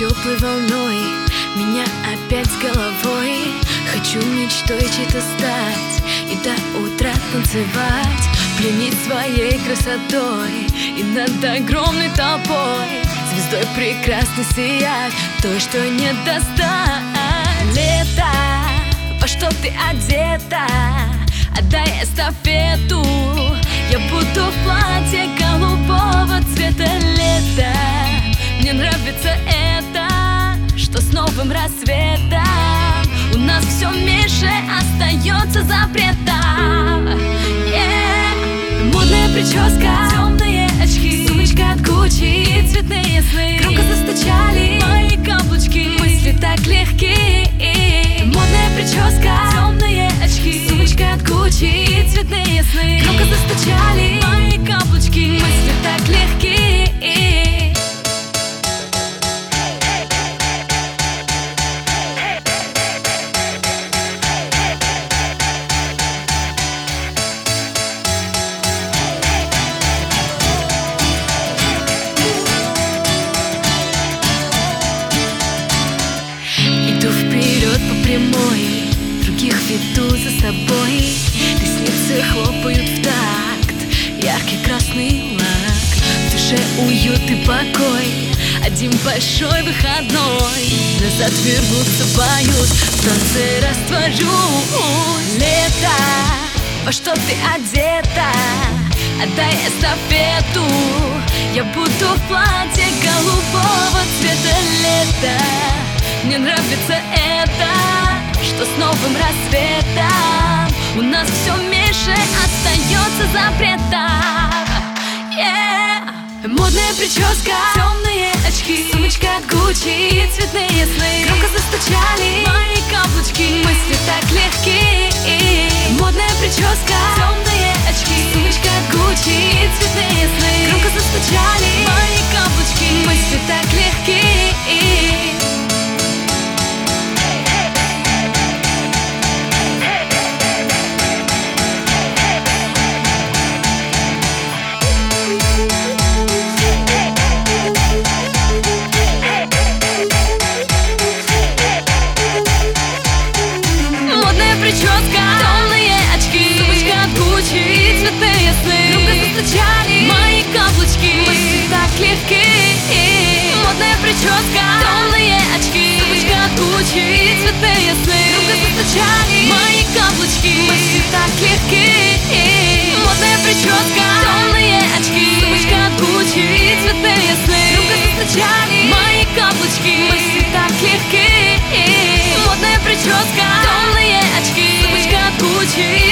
теплой волной меня опять с головой. Хочу мечтой чьей-то стать и до утра танцевать, пленить своей красотой и над огромной толпой звездой прекрасно сиять, той, что не достать. Лето, во что ты одета? Отдай эстафету, я буду в платье голубого цвета. Лето, мне нравится это, что с новым рассветом у нас все меньше остается запрета. Yeah. Модная прическа, темные очки, сумочка от Gucci и цветные сны. Громко застучали мои каблучки, мысли так легкие. Модная прическа, темные очки, сумочка от Gucci и цветные сны. Громко застучали мои каблучки, мысли так легкие. Других веду за собой, ресницы хлопают в такт, яркий красный лак, в душе уют и покой, один большой выходной. Назад вернуться боюсь, в танце растворюсь. Лето, во что ты одета? Отдай эстафету, я буду в платье голубого цвета. Лето, мне нравится это, что с новым рассветом у нас все меньше остается запретов. Yeah. Модная прическа, темные очки, сумочка от Gucci и цветные сны. Громко застучали мои каблучки, мысли так легкие. Модная прическа, темные очки, сумочка от Gucci и цветные сны. Громко застучали мои каблучки, мысли так легкие. Темные очки, сумочка от Gucci и цветные сны. Громко застучали мои каблучки, мысли так легкие. Модная прическа, темные очки, сумочка от Gucci и цветные сны. Громко застучали мои каблучки, мысли так легкие. Модная прическа, темные очки, сумочка от Gucci и цветные сны. Громко застучали мои каблучки, мысли так легкие. Модная прическа, темные очки, сумочка от Gucci.